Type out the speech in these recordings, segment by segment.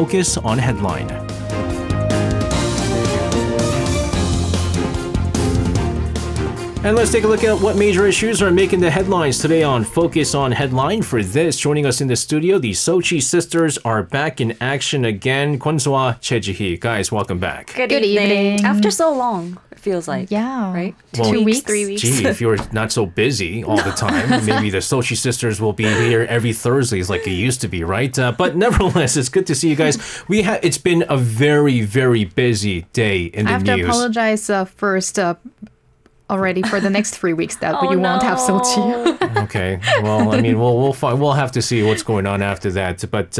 focus on headline. And let's take a look at what major issues are making the headlines today on Focus on Headline. For this, joining us in the studio, the Sochi sisters are back in action again. Kwon-swa, Choi-ji-hee. Guys, welcome back. Good evening. After so long, it feels like. Yeah. Right? Well, 2 weeks, 3 weeks. Gee, if you're not so busy all the time, maybe the Sochi sisters will be here every Thursdays like it used to be, right? But nevertheless, it's good to see you guys. It's been a very, very busy day in the news. I have to apologize first. Already for the next 3 weeks that you won't have Sochi. Okay. Well, I mean, we'll have to see what's going on after that. But,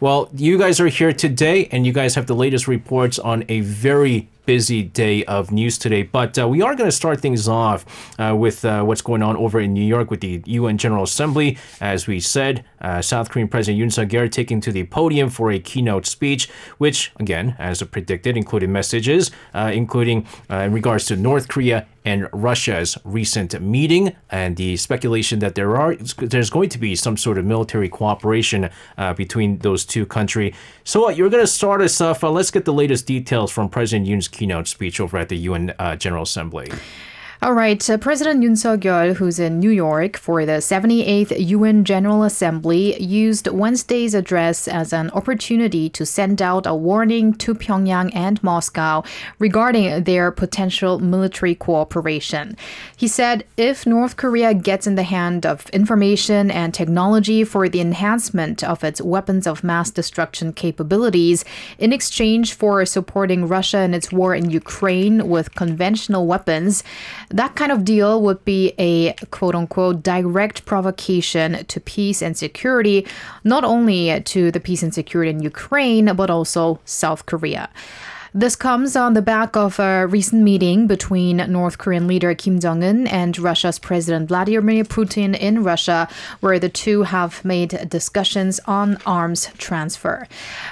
well, you guys are here today, and you guys have the latest reports on a very busy day of news today. But we are going to start things off with what's going on over in New York with the UN General Assembly. As we said, South Korean President Yoon Suk Yeol taking to the podium for a keynote speech, which, again, as predicted, included messages, including in regards to North Korea and Russia's recent meeting and the speculation that there's going to be some sort of military cooperation between those two countries. So you're going to start us off. Let's get the latest details from President Yoon's keynote speech over at the UN General Assembly. All right. President Yoon Suk Yeol, who's in New York for the 78th UN General Assembly, used Wednesday's address as an opportunity to send out a warning to Pyongyang and Moscow regarding their potential military cooperation. He said if North Korea gets in the hand of information and technology for the enhancement of its weapons of mass destruction capabilities in exchange for supporting Russia in its war in Ukraine with conventional weapons, that kind of deal would be a quote-unquote direct provocation to peace and security, not only to the peace and security in Ukraine, but also South Korea. This comes on the back of a recent meeting between North Korean leader Kim Jong-un and Russia's President Vladimir Putin in Russia, where the two have made discussions on arms transfer.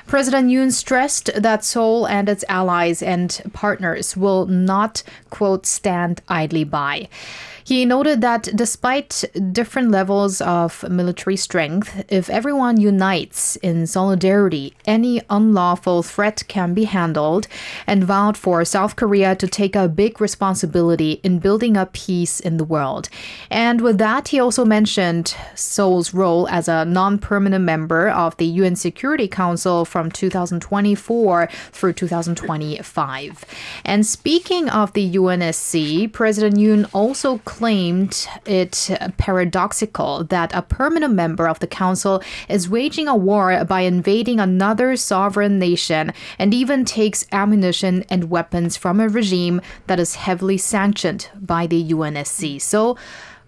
President Yoon stressed that Seoul and its allies and partners will not, quote, stand idly by. He noted that despite different levels of military strength, if everyone unites in solidarity, any unlawful threat can be handled, and vowed for South Korea to take a big responsibility in building up peace in the world. And with that, he also mentioned Seoul's role as a non-permanent member of the UN Security Council from 2024 through 2025. And speaking of the UNSC, President Yoon also claimed it paradoxical that a permanent member of the council is waging a war by invading another sovereign nation and even takes ammunition and weapons from a regime that is heavily sanctioned by the UNSC. So,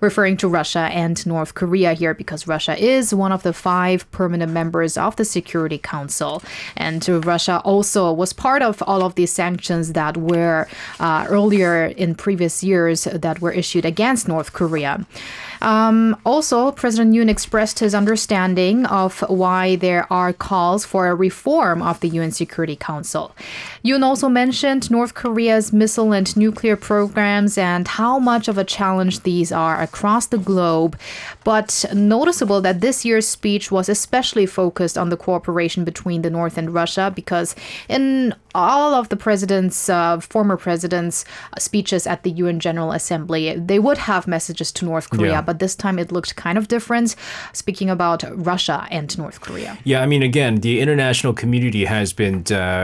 referring to Russia and North Korea here, because Russia is one of the 5 permanent members of the Security Council. And Russia also was part of all of these sanctions that were earlier in previous years that were issued against North Korea. Also, President Yoon expressed his understanding of why there are calls for a reform of the UN Security Council. Yoon also mentioned North Korea's missile and nuclear programs and how much of a challenge these are across the globe. But noticeable that this year's speech was especially focused on the cooperation between the North and Russia, because in all of the former presidents' speeches at the UN General Assembly, they would have messages to North Korea, but this time it looked kind of different, speaking about Russia and North Korea. Yeah, I mean, again, the international community has been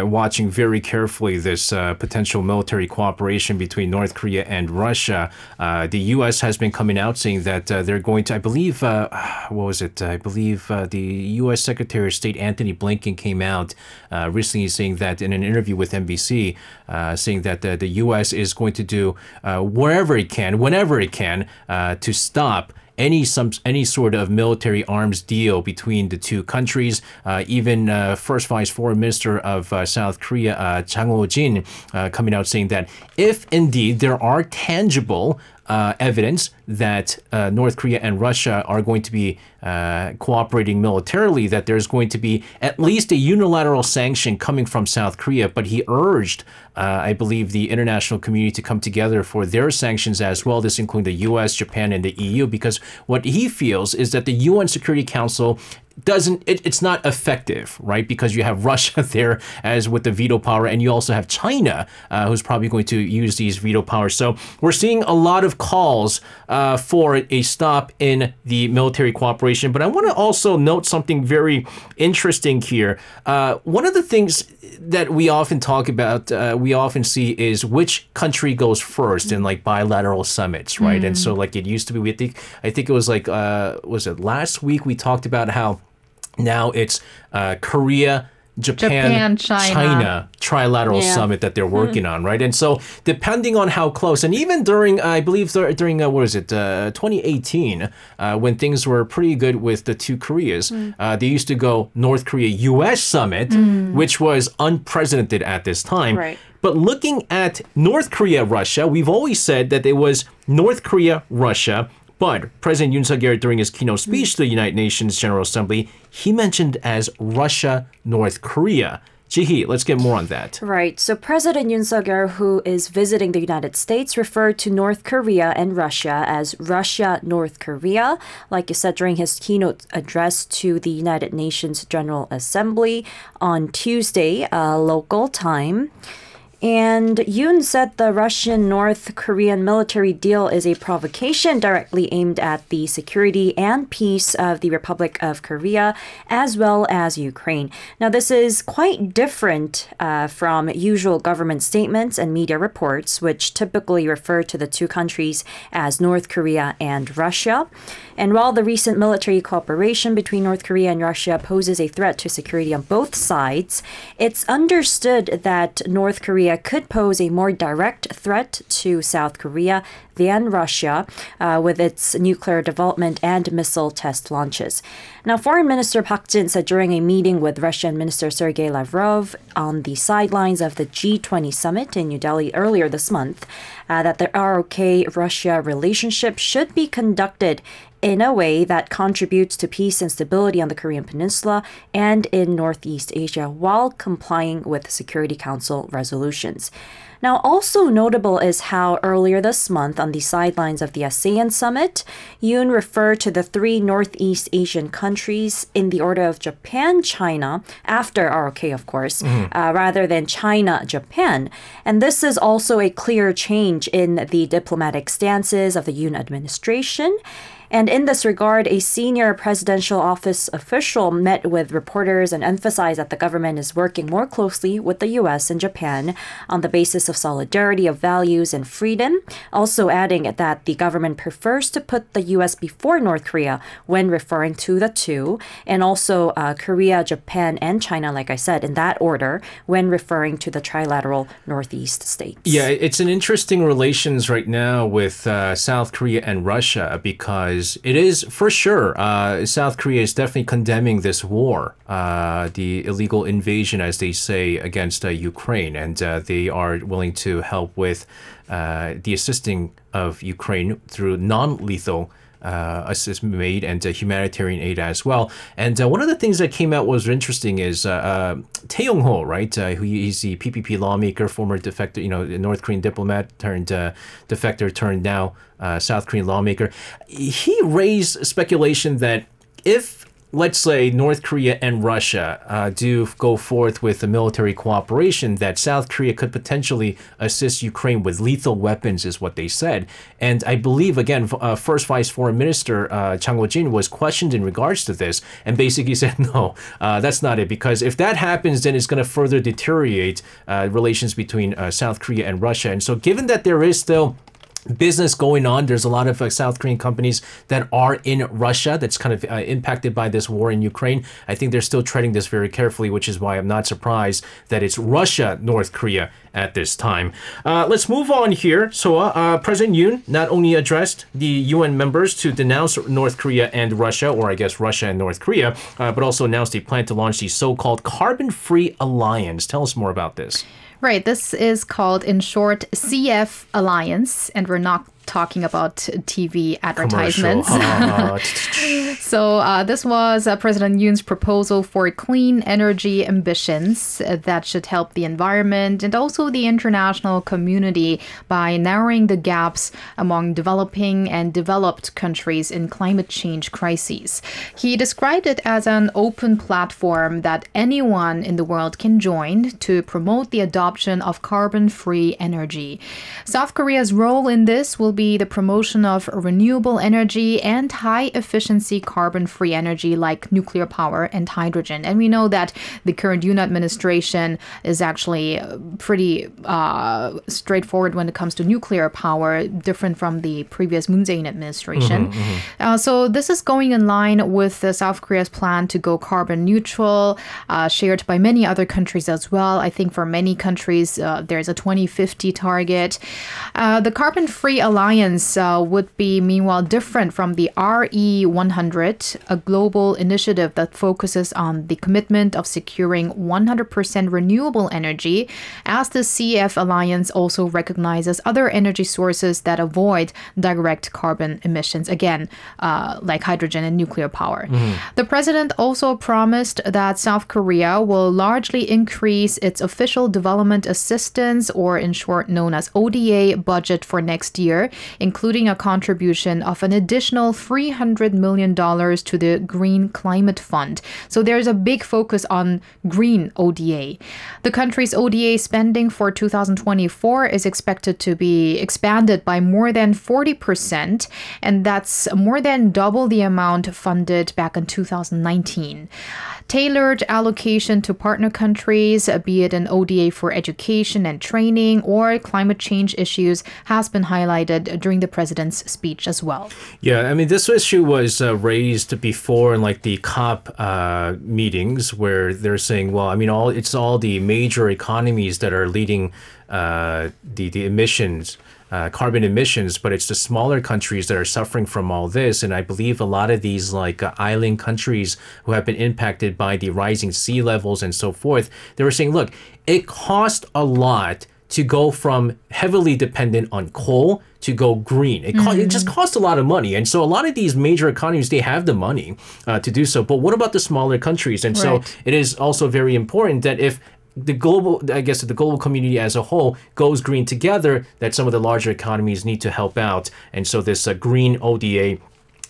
watching very carefully this potential military cooperation between North Korea and Russia. The U.S. has been coming out saying that they're going to, I believe the U.S. Secretary of State Anthony Blinken came out recently saying that in an interview with NBC, saying that the U.S. is going to do wherever it can, whenever it can, to stop any sort of military arms deal between the two countries. Even First Vice Foreign Minister of South Korea, Jang Ho-jin, coming out saying that if indeed there are tangible evidence that North Korea and Russia are going to be cooperating militarily, that there's going to be at least a unilateral sanction coming from South Korea. But he urged, I believe, the international community to come together for their sanctions as well. This including the U.S., Japan, and the EU, because what he feels is that the UN Security Council it's not effective, right? Because you have Russia there as with the veto power, and you also have China, who's probably going to use these veto powers. So we're seeing a lot of calls for a stop in the military cooperation. But I want to also note something very interesting here. One of the things that we often talk about, we often see, is which country goes first in like bilateral summits, right? And so like it used to be, I think it was like, was it last week we talked about how now it's Korea, Japan, China trilateral summit that they're working on, right? And so depending on how close, and even during, I believe during, what is it, 2018, when things were pretty good with the two Koreas, they used to go North Korea-US summit, which was unprecedented at this time. Right. But looking at North Korea-Russia, we've always said that it was North Korea-Russia. But President Yoon Suk Yeol, during his keynote speech to the United Nations General Assembly, he mentioned as Russia, North Korea. Jihi, let's get more on that. Right. So President Yoon Suk Yeol, who is visiting the United States, referred to North Korea and Russia as Russia, North Korea. Like you said, during his keynote address to the United Nations General Assembly on Tuesday, local time. And Yoon said the Russian-North Korean military deal is a provocation directly aimed at the security and peace of the Republic of Korea, as well as Ukraine. Now, this is quite different from usual government statements and media reports, which typically refer to the two countries as North Korea and Russia. And while the recent military cooperation between North Korea and Russia poses a threat to security on both sides, it's understood that North Korea could pose a more direct threat to South Korea than Russia with its nuclear development and missile test launches. Now, Foreign Minister Pak Jin said during a meeting with Russian Minister Sergei Lavrov on the sidelines of the G20 summit in New Delhi earlier this month that the ROK-Russia relationship should be conducted in a way that contributes to peace and stability on the Korean Peninsula and in Northeast Asia while complying with Security Council resolutions. Now, also notable is how earlier this month, on the sidelines of the ASEAN summit, Yoon referred to the three Northeast Asian countries in the order of Japan, China, after ROK, of course, rather than China, Japan. And this is also a clear change in the diplomatic stances of the Yoon administration. And in this regard, a senior presidential office official met with reporters and emphasized that the government is working more closely with the U.S. and Japan on the basis of solidarity of values and freedom, also adding that the government prefers to put the U.S. before North Korea when referring to the two, and also Korea, Japan, and China, like I said, in that order, when referring to the trilateral Northeast states. Yeah, it's an interesting relations right now with South Korea and Russia, because it is, for sure, South Korea is definitely condemning this war, the illegal invasion, as they say, against Ukraine. And they are willing to help with the assisting of Ukraine through non-lethal assistance aid and humanitarian aid as well. And one of the things that came out was interesting is Tae Yong-ho, right? Who is the PPP lawmaker, former defector, you know, North Korean diplomat turned defector turned now South Korean lawmaker. He raised speculation that if, let's say, North Korea and Russia do go forth with the military cooperation, that South Korea could potentially assist Ukraine with lethal weapons, is what they said. And I believe, again, First Vice Foreign Minister Jang Ho-jin was questioned in regards to this and basically said, no, that's not it. Because if that happens, then it's going to further deteriorate relations between South Korea and Russia. And so given that there is still business going on, there's a lot of South Korean companies that are in Russia that's kind of impacted by this war in Ukraine. I think they're still treading this very carefully, which is why I'm not surprised that it's Russia, North Korea at this time. Let's move on here. So President Yoon not only addressed the UN members to denounce North Korea and Russia, or I guess Russia and North Korea, but also announced a plan to launch the so-called carbon-free alliance. Tell us more about this. Right. This is called, in short, CF Alliance, and we're not talking about TV advertisements. So this was President Yoon's proposal for clean energy ambitions that should help the environment and also the international community by narrowing the gaps among developing and developed countries in climate change crises. He described it as an open platform that anyone in the world can join to promote the adoption of carbon-free energy. South Korea's role in this will be the promotion of renewable energy and high-efficiency carbon-free energy like nuclear power and hydrogen. And we know that the current Yoon administration is actually pretty straightforward when it comes to nuclear power, different from the previous Moon Jae-in administration. So this is going in line with South Korea's plan to go carbon neutral, shared by many other countries as well. I think for many countries, there's a 2050 target. The Carbon-Free Alliance would be, meanwhile, different from the RE100, a global initiative that focuses on the commitment of securing 100% renewable energy, as the CF Alliance also recognizes other energy sources that avoid direct carbon emissions, again, like hydrogen and nuclear power. The president also promised that South Korea will largely increase its official development assistance, or in short known as ODA, budget for next year, including a contribution of an additional $300 million to the Green Climate Fund. So there's a big focus on green ODA. The country's ODA spending for 2024 is expected to be expanded by more than 40%, and that's more than double the amount funded back in 2019. Tailored allocation to partner countries, be it an ODA for education and training or climate change issues, has been highlighted during the president's speech as well. Yeah, I mean, this issue was raised before in like the COP meetings, where they're saying, well, I mean, it's all the major economies that are leading the emissions, carbon emissions, but it's the smaller countries that are suffering from all this. And I believe a lot of these like island countries who have been impacted by the rising sea levels and so forth, they were saying, look, it costs a lot to go from heavily dependent on coal to go green. It just costs a lot of money. And so a lot of these major economies, they have the money to do so. But what about the smaller countries? And right. So it is also very important that if the global community as a whole goes green together, that some of the larger economies need to help out. And so this green ODA,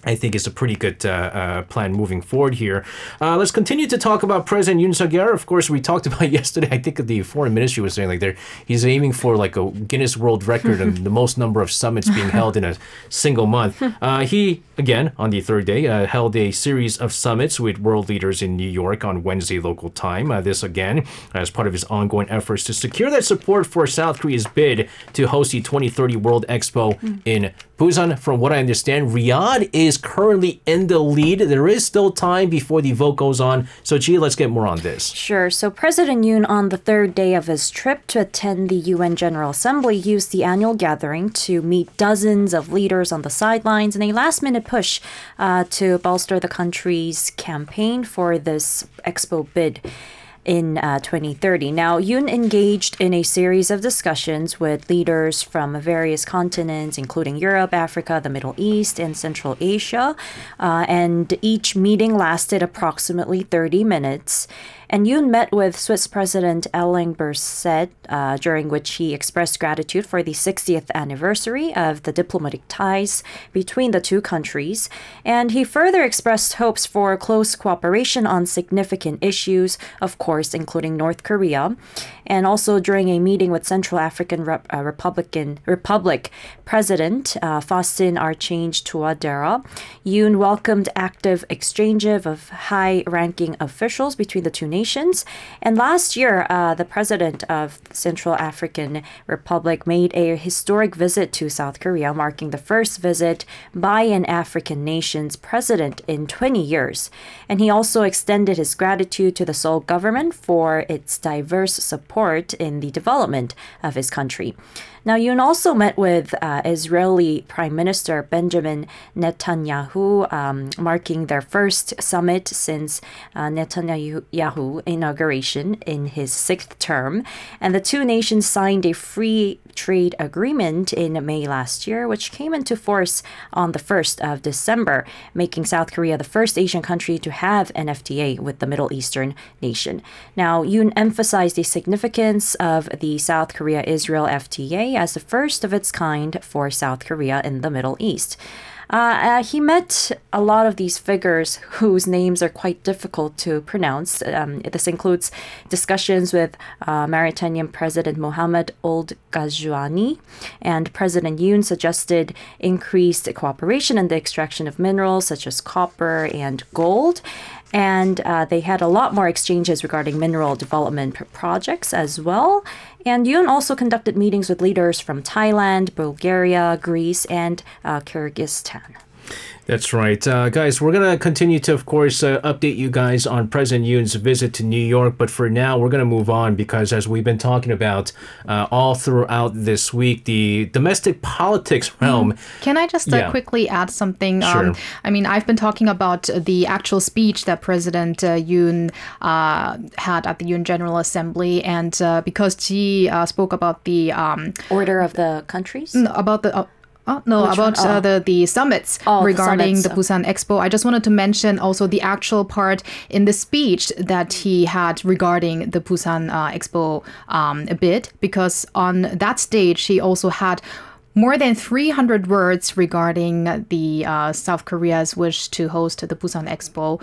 I think, is a pretty good plan moving forward here. Let's continue to talk about President Yoon Suk Yeol. Of course, we talked about yesterday, I think the foreign ministry was saying he's aiming for like a Guinness World Record and the most number of summits being held in a single month. He, again, on the third day, held a series of summits with world leaders in New York on Wednesday local time. This, again, as part of his ongoing efforts to secure that support for South Korea's bid to host the 2030 World Expo in Busan. From what I understand, Riyadh is currently in the lead. There is still time before the vote goes on. So, Ji, let's get more on this. Sure. So, President Yoon, on the third day of his trip to attend the UN General Assembly, used the annual gathering to meet dozens of leaders on the sidelines in a last-minute push to bolster the country's campaign for this expo bid in 2030. Now, Yoon engaged in a series of discussions with leaders from various continents, including Europe, Africa, the Middle East, and Central Asia. And each meeting lasted approximately 30 minutes. And Yoon met with Swiss President Alain Berset, during which he expressed gratitude for the 60th anniversary of the diplomatic ties between the two countries. And he further expressed hopes for close cooperation on significant issues, of course, including North Korea. And also during a meeting with Central African Republic President Faustin Archange Touadéra, Yoon welcomed active exchange of high-ranking officials between the two nations. And last year, the president of Central African Republic made a historic visit to South Korea, marking the first visit by an African nation's president in 20 years. And he also extended his gratitude to the Seoul government for its diverse support in the development of his country. Now, Yoon also met with Israeli Prime Minister Benjamin Netanyahu, marking their first summit since Netanyahu's inauguration in his 6th term. And the two nations signed a free trade agreement in May last year, which came into force on the 1st of December, making South Korea the first Asian country to have an FTA with the Middle Eastern nation. Now, Yoon emphasized the significance of the South Korea-Israel FTA as the first of its kind for South Korea in the Middle East. He met a lot of these figures whose names are quite difficult to pronounce. This includes discussions with Mauritanian President Mohamed Ould Ghazouani, and President Yoon suggested increased cooperation in the extraction of minerals such as copper and gold. And they had a lot more exchanges regarding mineral development projects as well. And Yoon also conducted meetings with leaders from Thailand, Bulgaria, Greece, and Kyrgyzstan. That's right. Guys, we're going to continue to, of course, update you guys on President Yoon's visit to New York. But for now, we're going to move on because, as we've been talking about all throughout this week, the domestic politics realm. Can I just quickly add something? Sure. I mean, I've been talking about the actual speech that President Yoon had at the Yoon General Assembly. And because she spoke about the order of the countries, about the the summits regarding the Busan Expo. I just wanted to mention also the actual part in the speech that he had regarding the Busan Expo a bit, because on that stage, he also had more than 300 words regarding the South Korea's wish to host the Busan Expo.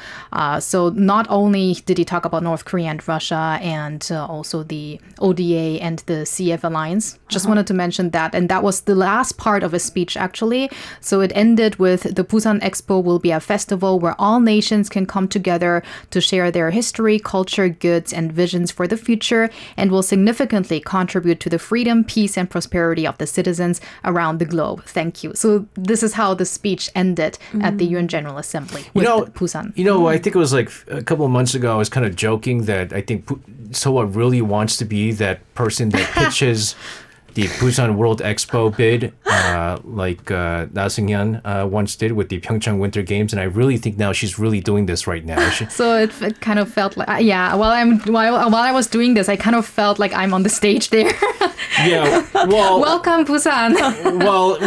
So not only did he talk about North Korea and Russia and also the ODA and the CF Alliance. Just wanted to mention that. And that was the last part of his speech, actually. So it ended with the Busan Expo will be a festival where all nations can come together to share their history, culture, goods, and visions for the future, and will significantly contribute to the freedom, peace, and prosperity of the citizens around the globe. Thank you. So this is how the speech ended at the UN General Assembly with Busan. I think it was like a couple of months ago, I was kind of joking that I think Seoul really wants to be that person that pitches the Busan World Expo bid, like Na Seung-yeon once did with the Pyeongchang Winter Games, and I really think now she's really doing this right now. So it kind of felt like, While I was doing this, I kind of felt like I'm on the stage there. Yeah, well, welcome Busan. Well,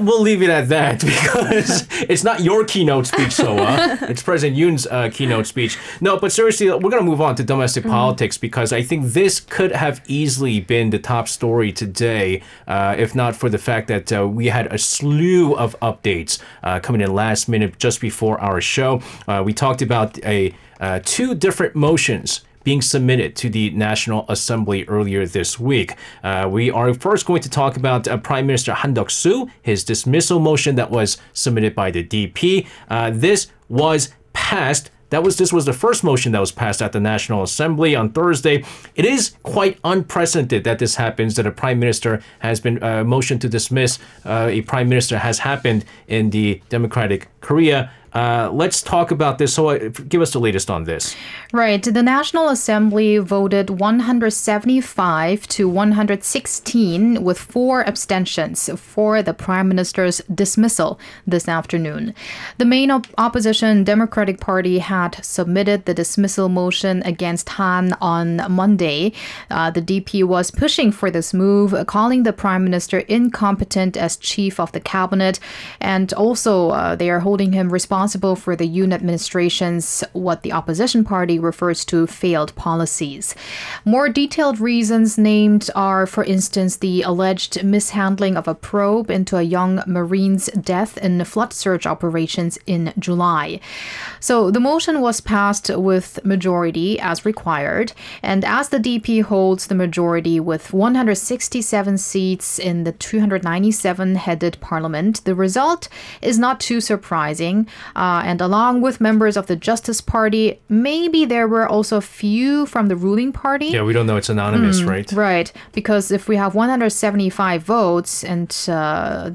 we'll leave it at that because it's not your keynote speech, Soa. It's President Yoon's keynote speech. No, but seriously, we're going to move on to domestic politics because I think this could have easily been the top story today. If not for the fact that we had a slew of updates coming in last minute just before our show. We talked about two different motions being submitted to the National Assembly earlier this week. We are first going to talk about Prime Minister Han Duck-soo, his dismissal motion that was submitted by the DP. This was passed. This was the first motion that was passed at the National Assembly on Thursday. It is quite unprecedented that this happens, that a prime minister has been motion to dismiss a prime minister has happened in the Democratic Korea. Let's talk about this. So give us the latest on this. Right. The National Assembly voted 175 to 116 with 4 abstentions for the Prime Minister's dismissal this afternoon. The main opposition Democratic Party had submitted the dismissal motion against Han on Monday. The DP was pushing for this move, calling the Prime Minister incompetent as chief of the cabinet. And also, they are holding him responsible for the Yoon administration's, what the opposition party refers to, failed policies. More detailed reasons named are, for instance, the alleged mishandling of a probe into a young Marine's death in flood search operations in July. So the motion was passed with majority as required, and as the DP holds the majority with 167 seats in the 297-headed parliament, the result is not too surprising. and along with members of the Justice Party. Maybe there were also a few from the ruling party. Yeah, we don't know. It's anonymous, right? Right, because if we have 175 votes and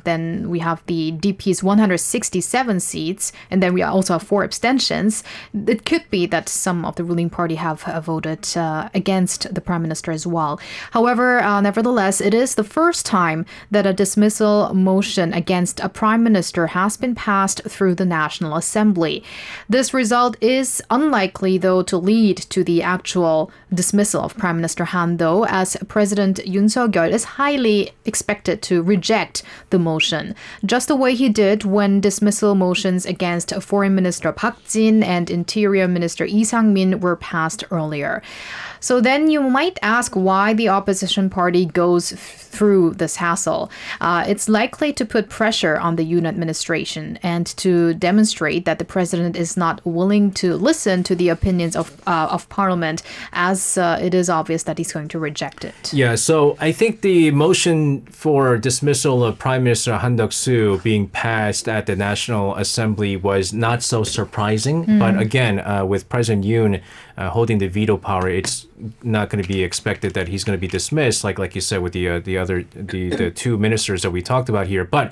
then we have the DP's 167 seats, and then we also have 4 abstentions, it could be that some of the ruling party have voted against the prime minister as well. However, nevertheless, it is the first time that a dismissal motion against a prime minister has been passed through the National Assembly. This result is unlikely, though, to lead to the actual dismissal of Prime Minister Han, though, as President Yoon Suk Yeol is highly expected to reject the motion, just the way he did when dismissal motions against Foreign Minister Pak Jin and Interior Minister Lee Sang-min were passed earlier. So then you might ask why the opposition party goes through this hassle. It's likely to put pressure on the Yoon administration and to demonstrate that the president is not willing to listen to the opinions of parliament, as it is obvious that he's going to reject it. Yeah, so I think the motion for dismissal of Prime Minister Han Duck-soo being passed at the National Assembly was not so surprising. But again, with President Yoon holding the veto power, it's not going to be expected that he's going to be dismissed, like you said with the two ministers that we talked about here. But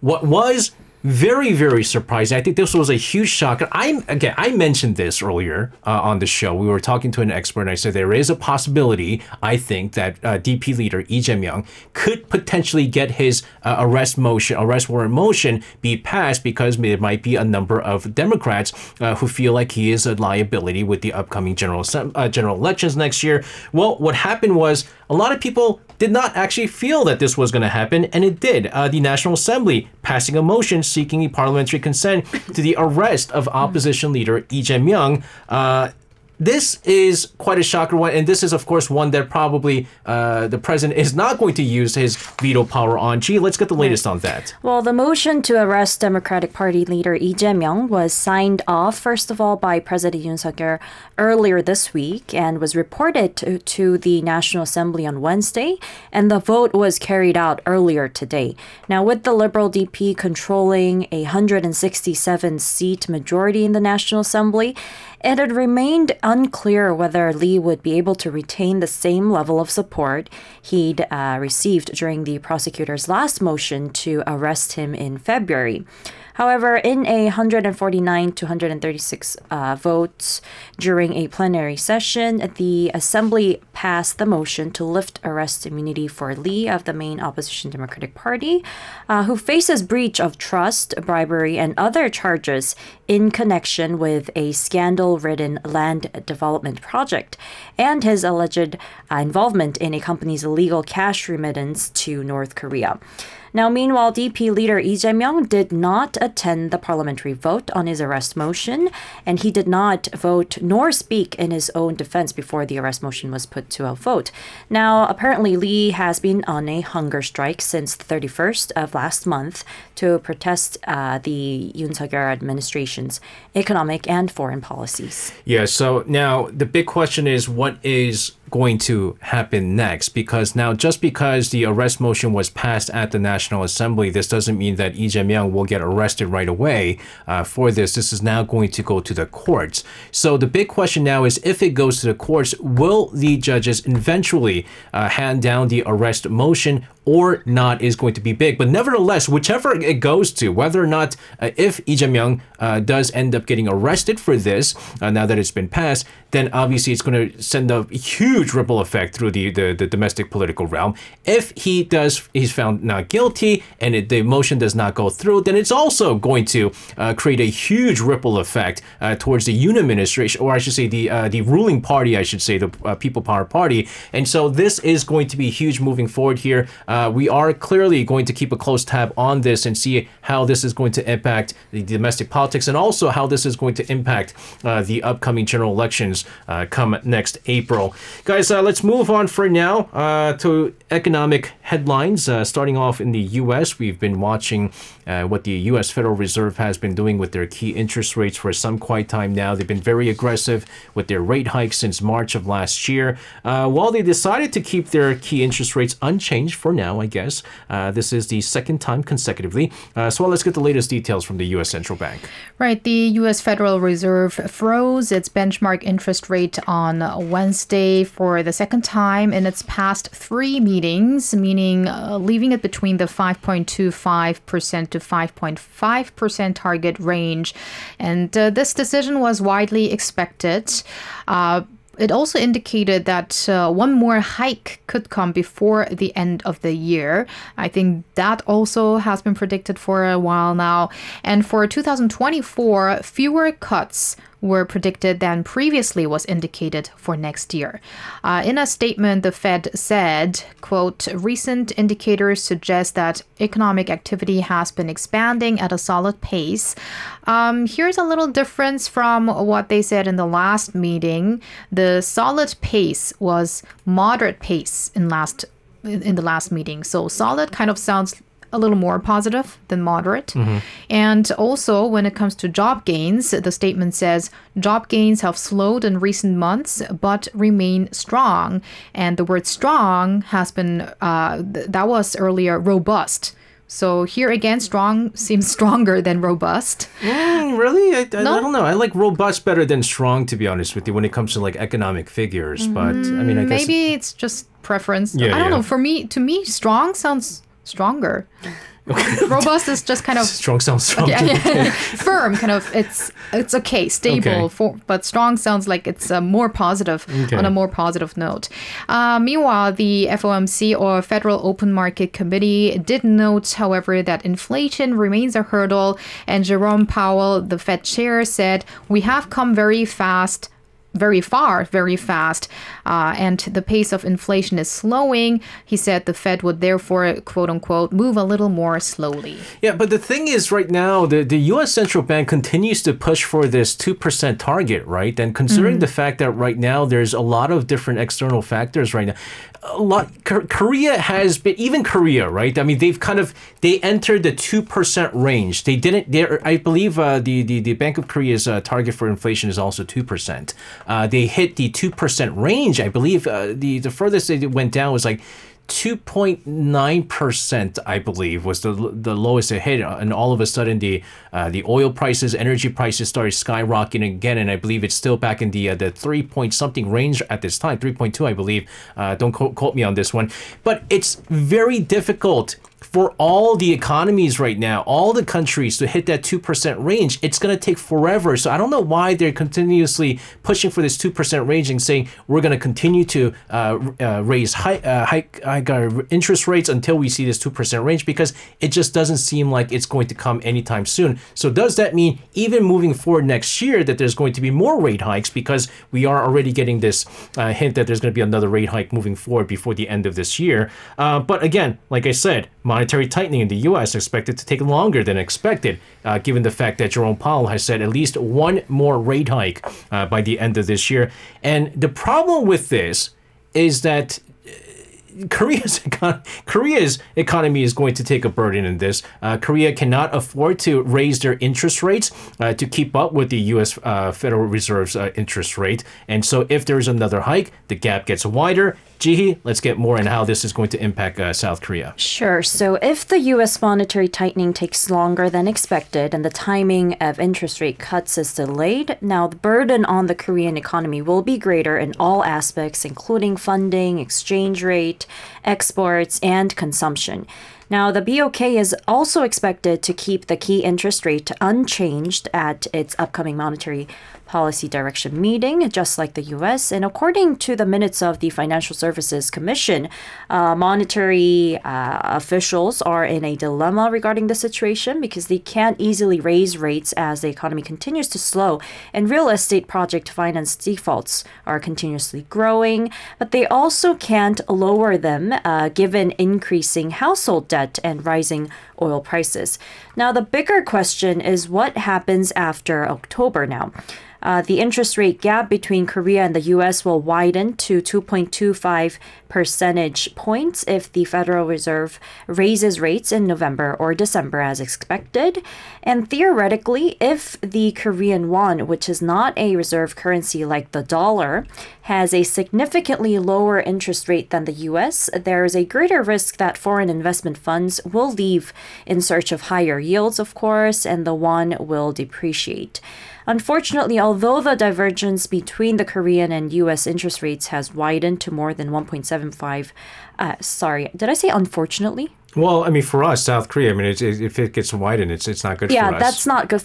what was very, very surprising, I think this was a huge shock. I mentioned this earlier on the show. We were talking to an expert, and I said there is a possibility, I think, that DP leader Lee Jae-myung could potentially get his arrest warrant motion be passed, because there might be a number of Democrats who feel like he is a liability with the upcoming general elections next year. Well, what happened was a lot of people did not actually feel that this was going to happen, and it did. The National Assembly passing a motion seeking a parliamentary consent to the arrest of opposition leader Lee Jae-myung. This is quite a shocker one, and this is, of course, one that probably the president is not going to use his veto power on. Gee, let's get the latest on that. Well, the motion to arrest Democratic Party leader Lee Jae-myung was signed off, first of all, by President Yoon Suk Yeol earlier this week and was reported to the National Assembly on Wednesday, and the vote was carried out earlier today. Now, with the Liberal DP controlling a 167-seat majority in the National Assembly, it had remained unclear whether Lee would be able to retain the same level of support he'd received during the prosecutor's last motion to arrest him in February. However, in a 149 to 136 votes during a plenary session, the Assembly passed the motion to lift arrest immunity for Lee of the main opposition Democratic Party, who faces breach of trust, bribery, and other charges in connection with a scandal-ridden land development project and his alleged involvement in a company's illegal cash remittance to North Korea. Now, meanwhile, DP leader Lee Jae-myung did not attend the parliamentary vote on his arrest motion, and he did not vote nor speak in his own defense before the arrest motion was put to a vote. Now, apparently, Lee has been on a hunger strike since the 31st of last month to protest the Yoon Suk-yeol administration's economic and foreign policies. Yeah, so now the big question is, what is going to happen next? Because now, just because the arrest motion was passed at the National Assembly, this doesn't mean that Lee Jae-myung will get arrested right away for this. This is now going to go to the courts. So the big question now is, if it goes to the courts, will the judges eventually hand down the arrest motion or not is going to be big. But nevertheless, whichever it goes to, whether or not if Lee Jae-myung does end up getting arrested for this, now that it's been passed, then obviously it's going to send a huge ripple effect through the domestic political realm. If he does, he's found not guilty, and the motion does not go through, then it's also going to create a huge ripple effect towards the Yoon administration, or I should say the ruling party, the People Power Party. And so this is going to be huge moving forward here. We are clearly going to keep a close tab on this and see how this is going to impact the domestic politics, and also how this is going to impact the upcoming general elections come next April. Guys, let's move on for now to economic headlines. Starting off in the U.S., we've been watching what the U.S. Federal Reserve has been doing with their key interest rates for some quite time now. They've been very aggressive with their rate hikes since March of last year. While they decided to keep their key interest rates unchanged for now, now, I guess. This is the second time consecutively. So let's get the latest details from the U.S. Central Bank. Right. The U.S. Federal Reserve froze its benchmark interest rate on Wednesday for the second time in its past three meetings, meaning leaving it between the 5.25% to 5.5% target range. And this decision was widely expected. It also indicated that one more hike could come before the end of the year. I think that also has been predicted for a while now. And for 2024, fewer cuts were predicted than previously was indicated for next year. In a statement, the Fed said, quote, recent indicators suggest that economic activity has been expanding at a solid pace. Here's a little difference from what they said in the last meeting. The solid pace was moderate pace in the last meeting. So solid kind of sounds a little more positive than moderate. Mm-hmm. And also, when it comes to job gains, the statement says job gains have slowed in recent months but remain strong. And the word strong has been, that was earlier, robust. So here again, strong seems stronger than robust. Really? I don't know. I like robust better than strong, to be honest with you, when it comes to like economic figures. But I mean, I guess maybe it's just preference. Yeah, I don't know. To me, strong sounds stronger. Okay. Robust is just kind of strong sounds strong. Yeah. Firm, kind of. It's okay, stable. Okay. But strong sounds like it's more positive, okay, on a more positive note. Meanwhile, the FOMC, or Federal Open Market Committee, did note, however, that inflation remains a hurdle. And Jerome Powell, the Fed chair, said, "We have come very far, very fast, and the pace of inflation is slowing." He said the Fed would therefore, quote unquote, move a little more slowly. Yeah, but the thing is right now, the U.S. Central Bank continues to push for this 2% target, right? And considering the fact that right now there's a lot of different external factors right now, Korea has been, even Korea, right? I mean, they've they entered the 2% range. They didn't, I believe the Bank of Korea's target for inflation is also 2%. They hit the 2% range, I believe. The furthest they went down was like 2.9%, I believe, was the lowest it hit. And all of a sudden, the oil prices, energy prices started skyrocketing again. And I believe it's still back in the 3-point-something range at this time, 3.2, I believe. Don't quote me on this one. But it's very difficult for all the economies right now, all the countries, to hit that 2% range. It's going to take forever. So I don't know why they're continuously pushing for this 2% range and saying we're going to continue to raise high interest rates until we see this 2% range, because it just doesn't seem like it's going to come anytime soon. So does that mean even moving forward next year that there's going to be more rate hikes, because we are already getting this hint that there's going to be another rate hike moving forward before the end of this year? But again, like I said, monetary tightening in the U.S. expected to take longer than expected, given the fact that Jerome Powell has said at least one more rate hike by the end of this year. And the problem with this is that Korea's economy is going to take a burden in this. Korea cannot afford to raise their interest rates to keep up with the U.S. Federal Reserve's interest rate. And so if there's another hike, the gap gets wider. Jihi, let's get more on how this is going to impact South Korea. Sure. So if the U.S. monetary tightening takes longer than expected and the timing of interest rate cuts is delayed, now the burden on the Korean economy will be greater in all aspects, including funding, exchange rate, exports, and consumption. Now, the BOK is also expected to keep the key interest rate unchanged at its upcoming monetary policy direction meeting, just like the U.S. And according to the minutes of the Financial Services Commission, monetary officials are in a dilemma regarding the situation, because they can't easily raise rates as the economy continues to slow and real estate project finance defaults are continuously growing. But they also can't lower them given increasing household debt and rising oil prices. Now, the bigger question is what happens after October now. the interest rate gap between Korea and the U.S. will widen to 2.25 percentage points if the Federal Reserve raises rates in November or December as expected. And theoretically, if the Korean won, which is not a reserve currency like the dollar, has a significantly lower interest rate than the U.S., there is a greater risk that foreign investment funds will leave in search of higher yields, of course, and the won will depreciate. Unfortunately, although the divergence between the Korean and U.S. interest rates has widened to more than 1.75, sorry, did I say unfortunately? Well, I mean, for us, South Korea, I mean, if it gets widened, it's not good for us. Yeah, that's not good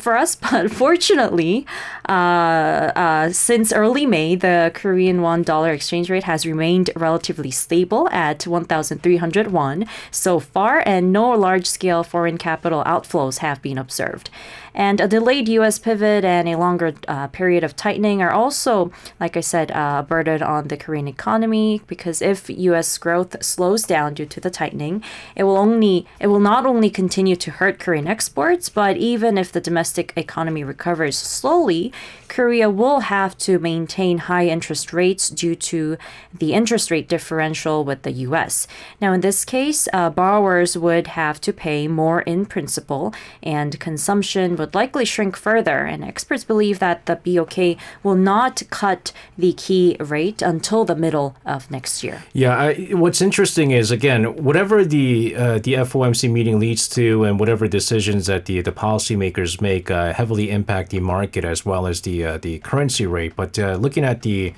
for us. But fortunately, since early May, the Korean won-dollar exchange rate has remained relatively stable at 1,300 won so far, and no large-scale foreign capital outflows have been observed. And a delayed U.S. pivot and a longer period of tightening are also, like I said, a burden on the Korean economy, because if U.S. growth slows down due to the tightening, it will not only continue to hurt Korean exports, but even if the domestic economy recovers slowly, Korea will have to maintain high interest rates due to the interest rate differential with the U.S. Now, in this case, borrowers would have to pay more in principal, and consumption would likely shrink further, and experts believe that the BOK will not cut the key rate until the middle of next year. Yeah, what's interesting is, again, whatever the FOMC meeting leads to and whatever decisions that the policymakers make heavily impact the market as well as the currency rate. But looking at the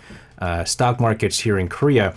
stock markets here in Korea,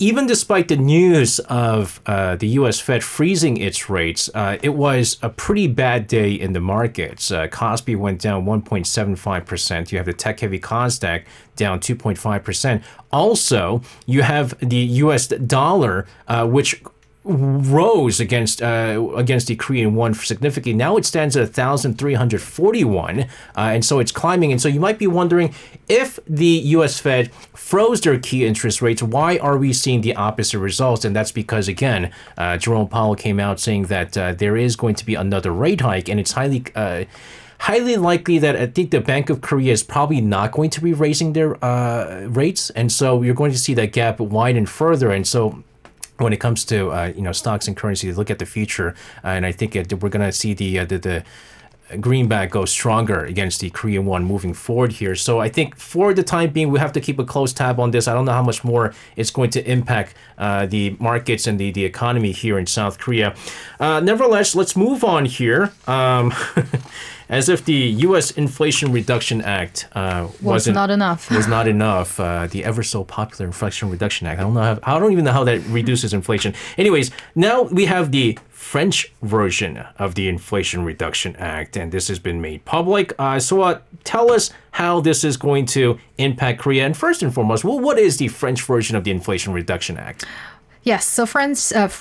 even despite the news of the U.S. Fed freezing its rates, it was a pretty bad day in the markets. KOSPI went down 1.75%. You have the tech-heavy KOSDAQ down 2.5%. Also, you have the U.S. dollar, which rose against the Korean won significantly. Now it stands at 1,341, and so it's climbing. And so you might be wondering, if the U.S. Fed froze their key interest rates, why are we seeing the opposite results? And that's because, again, Jerome Powell came out saying that there is going to be another rate hike, and it's highly likely that I think the Bank of Korea is probably not going to be raising their rates. And so you're going to see that gap widen further. And so when it comes to stocks and currency, look at the future, and I think we're going to see the greenback go stronger against the Korean won moving forward here. So I think for the time being, we have to keep a close tab on this. I don't know how much more it's going to impact the markets and the economy here in South Korea. Nevertheless, let's move on here. As if the U.S. Inflation Reduction Act was not enough. The ever so popular Inflation Reduction Act. I don't even know how that reduces inflation. Anyways, now we have the French version of the Inflation Reduction Act, and this has been made public. So tell us how this is going to impact Korea. And first and foremost, well, what is the French version of the Inflation Reduction Act? Yes, so France has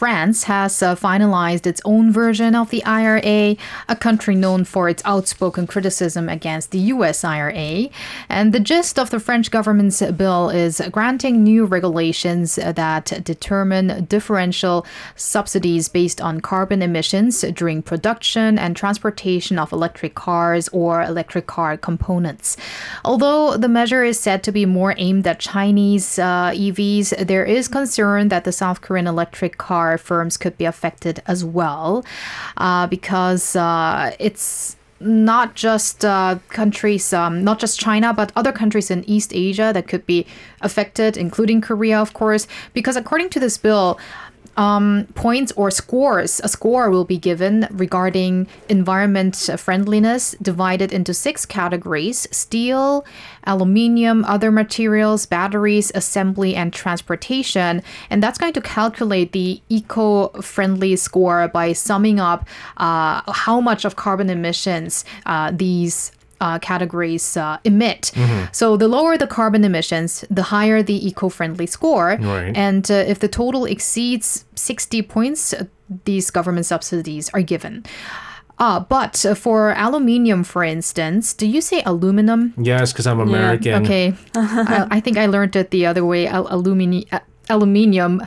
finalized its own version of the IRA, a country known for its outspoken criticism against the U.S. IRA. And the gist of the French government's bill is granting new regulations that determine differential subsidies based on carbon emissions during production and transportation of electric cars or electric car components. Although the measure is said to be more aimed at Chinese EVs, there is concern that the South Korean electric car firms could be affected as well, because it's not just countries, not just China, but other countries in East Asia that could be affected, including Korea, of course, because according to this bill, points or scores, a score will be given regarding environment friendliness, divided into 6 categories: steel, aluminium, other materials, batteries, assembly, and transportation. And that's going to calculate the eco-friendly score by summing up how much of carbon emissions these categories emit. Mm-hmm. So the lower the carbon emissions, the higher the eco-friendly score. Right. And if the total exceeds 60 points, these government subsidies are given. But for aluminium, for instance, do you say aluminum? Yes, because I'm American. Yeah. Okay. I think I learned it the other way. Aluminium.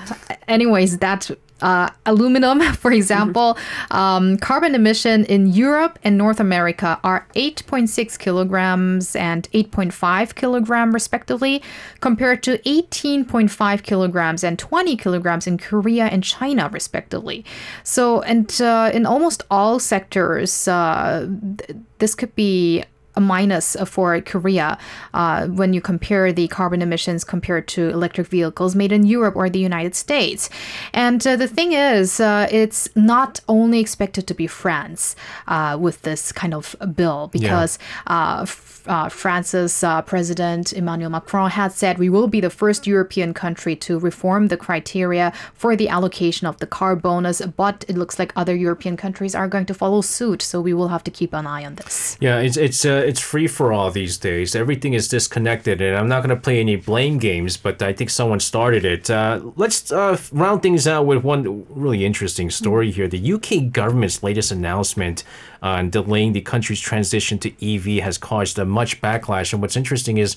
Anyways, that aluminum, for example, carbon emission in Europe and North America are 8.6 kilograms and 8.5 kilogram respectively, compared to 18.5 kilograms and 20 kilograms in Korea and China respectively. So, and in almost all sectors, this could be a minus for Korea when you compare the carbon emissions compared to electric vehicles made in Europe or the United States. And the thing is, it's not only expected to be France with this kind of bill, because France's President Emmanuel Macron had said we will be the first European country to reform the criteria for the allocation of the car bonus, but it looks like other European countries are going to follow suit, so we will have to keep an eye on this. Yeah, it's free for all these days. Everything is disconnected, and I'm not going to play any blame games, but I think someone started it. Let's round things out with one really interesting story here. The UK government's latest announcement on delaying the country's transition to EV has caused a much backlash. And what's interesting is,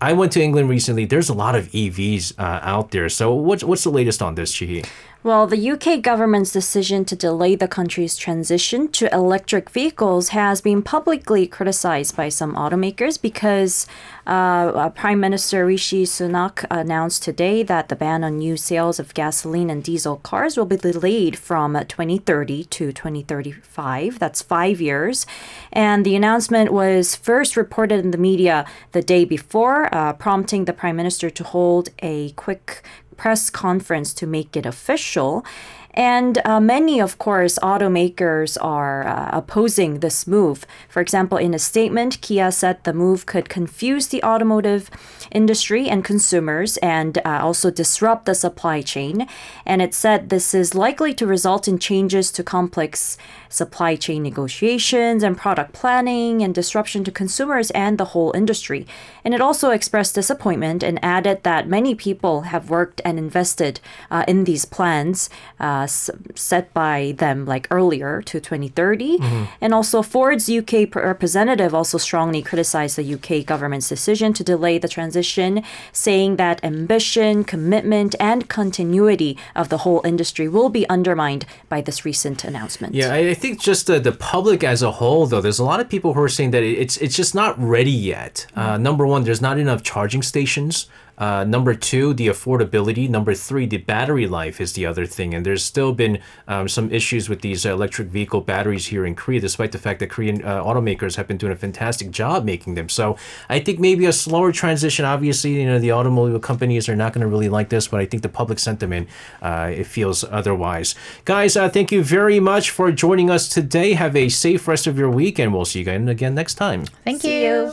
I went to England recently. There's a lot of EVs out there. So what's the latest on this, Chihi? Well, the UK government's decision to delay the country's transition to electric vehicles has been publicly criticized by some automakers because Prime Minister Rishi Sunak announced today that the ban on new sales of gasoline and diesel cars will be delayed from 2030 to 2035. That's 5 years. And the announcement was first reported in the media the day before, prompting the Prime Minister to hold a quick press conference to make it official. And many, of course, automakers are opposing this move. For example, in a statement, Kia said the move could confuse the automotive industry and consumers and also disrupt the supply chain. And it said this is likely to result in changes to complex supply chain negotiations and product planning and disruption to consumers and the whole industry. And it also expressed disappointment and added that many people have worked and invested in these plans set by them like earlier to 2030. And also Ford's UK representative also strongly criticized the UK government's decision to delay the transition, saying that ambition, commitment, and continuity of the whole industry will be undermined by this recent announcement. Yeah, I think just the public as a whole, though, there's a lot of people who are saying that it's just not ready yet. Number one, there's not enough charging stations. Number two, the affordability. Number three, the battery life is the other thing. And there's still been some issues with these electric vehicle batteries here in Korea, despite the fact that Korean automakers have been doing a fantastic job making them. So I think maybe a slower transition. Obviously, you know, the automobile companies are not going to really like this, but I think the public sentiment, it feels otherwise. Guys, thank you very much for joining us today. Have a safe rest of your week, and we'll see you guys again next time. Thank you.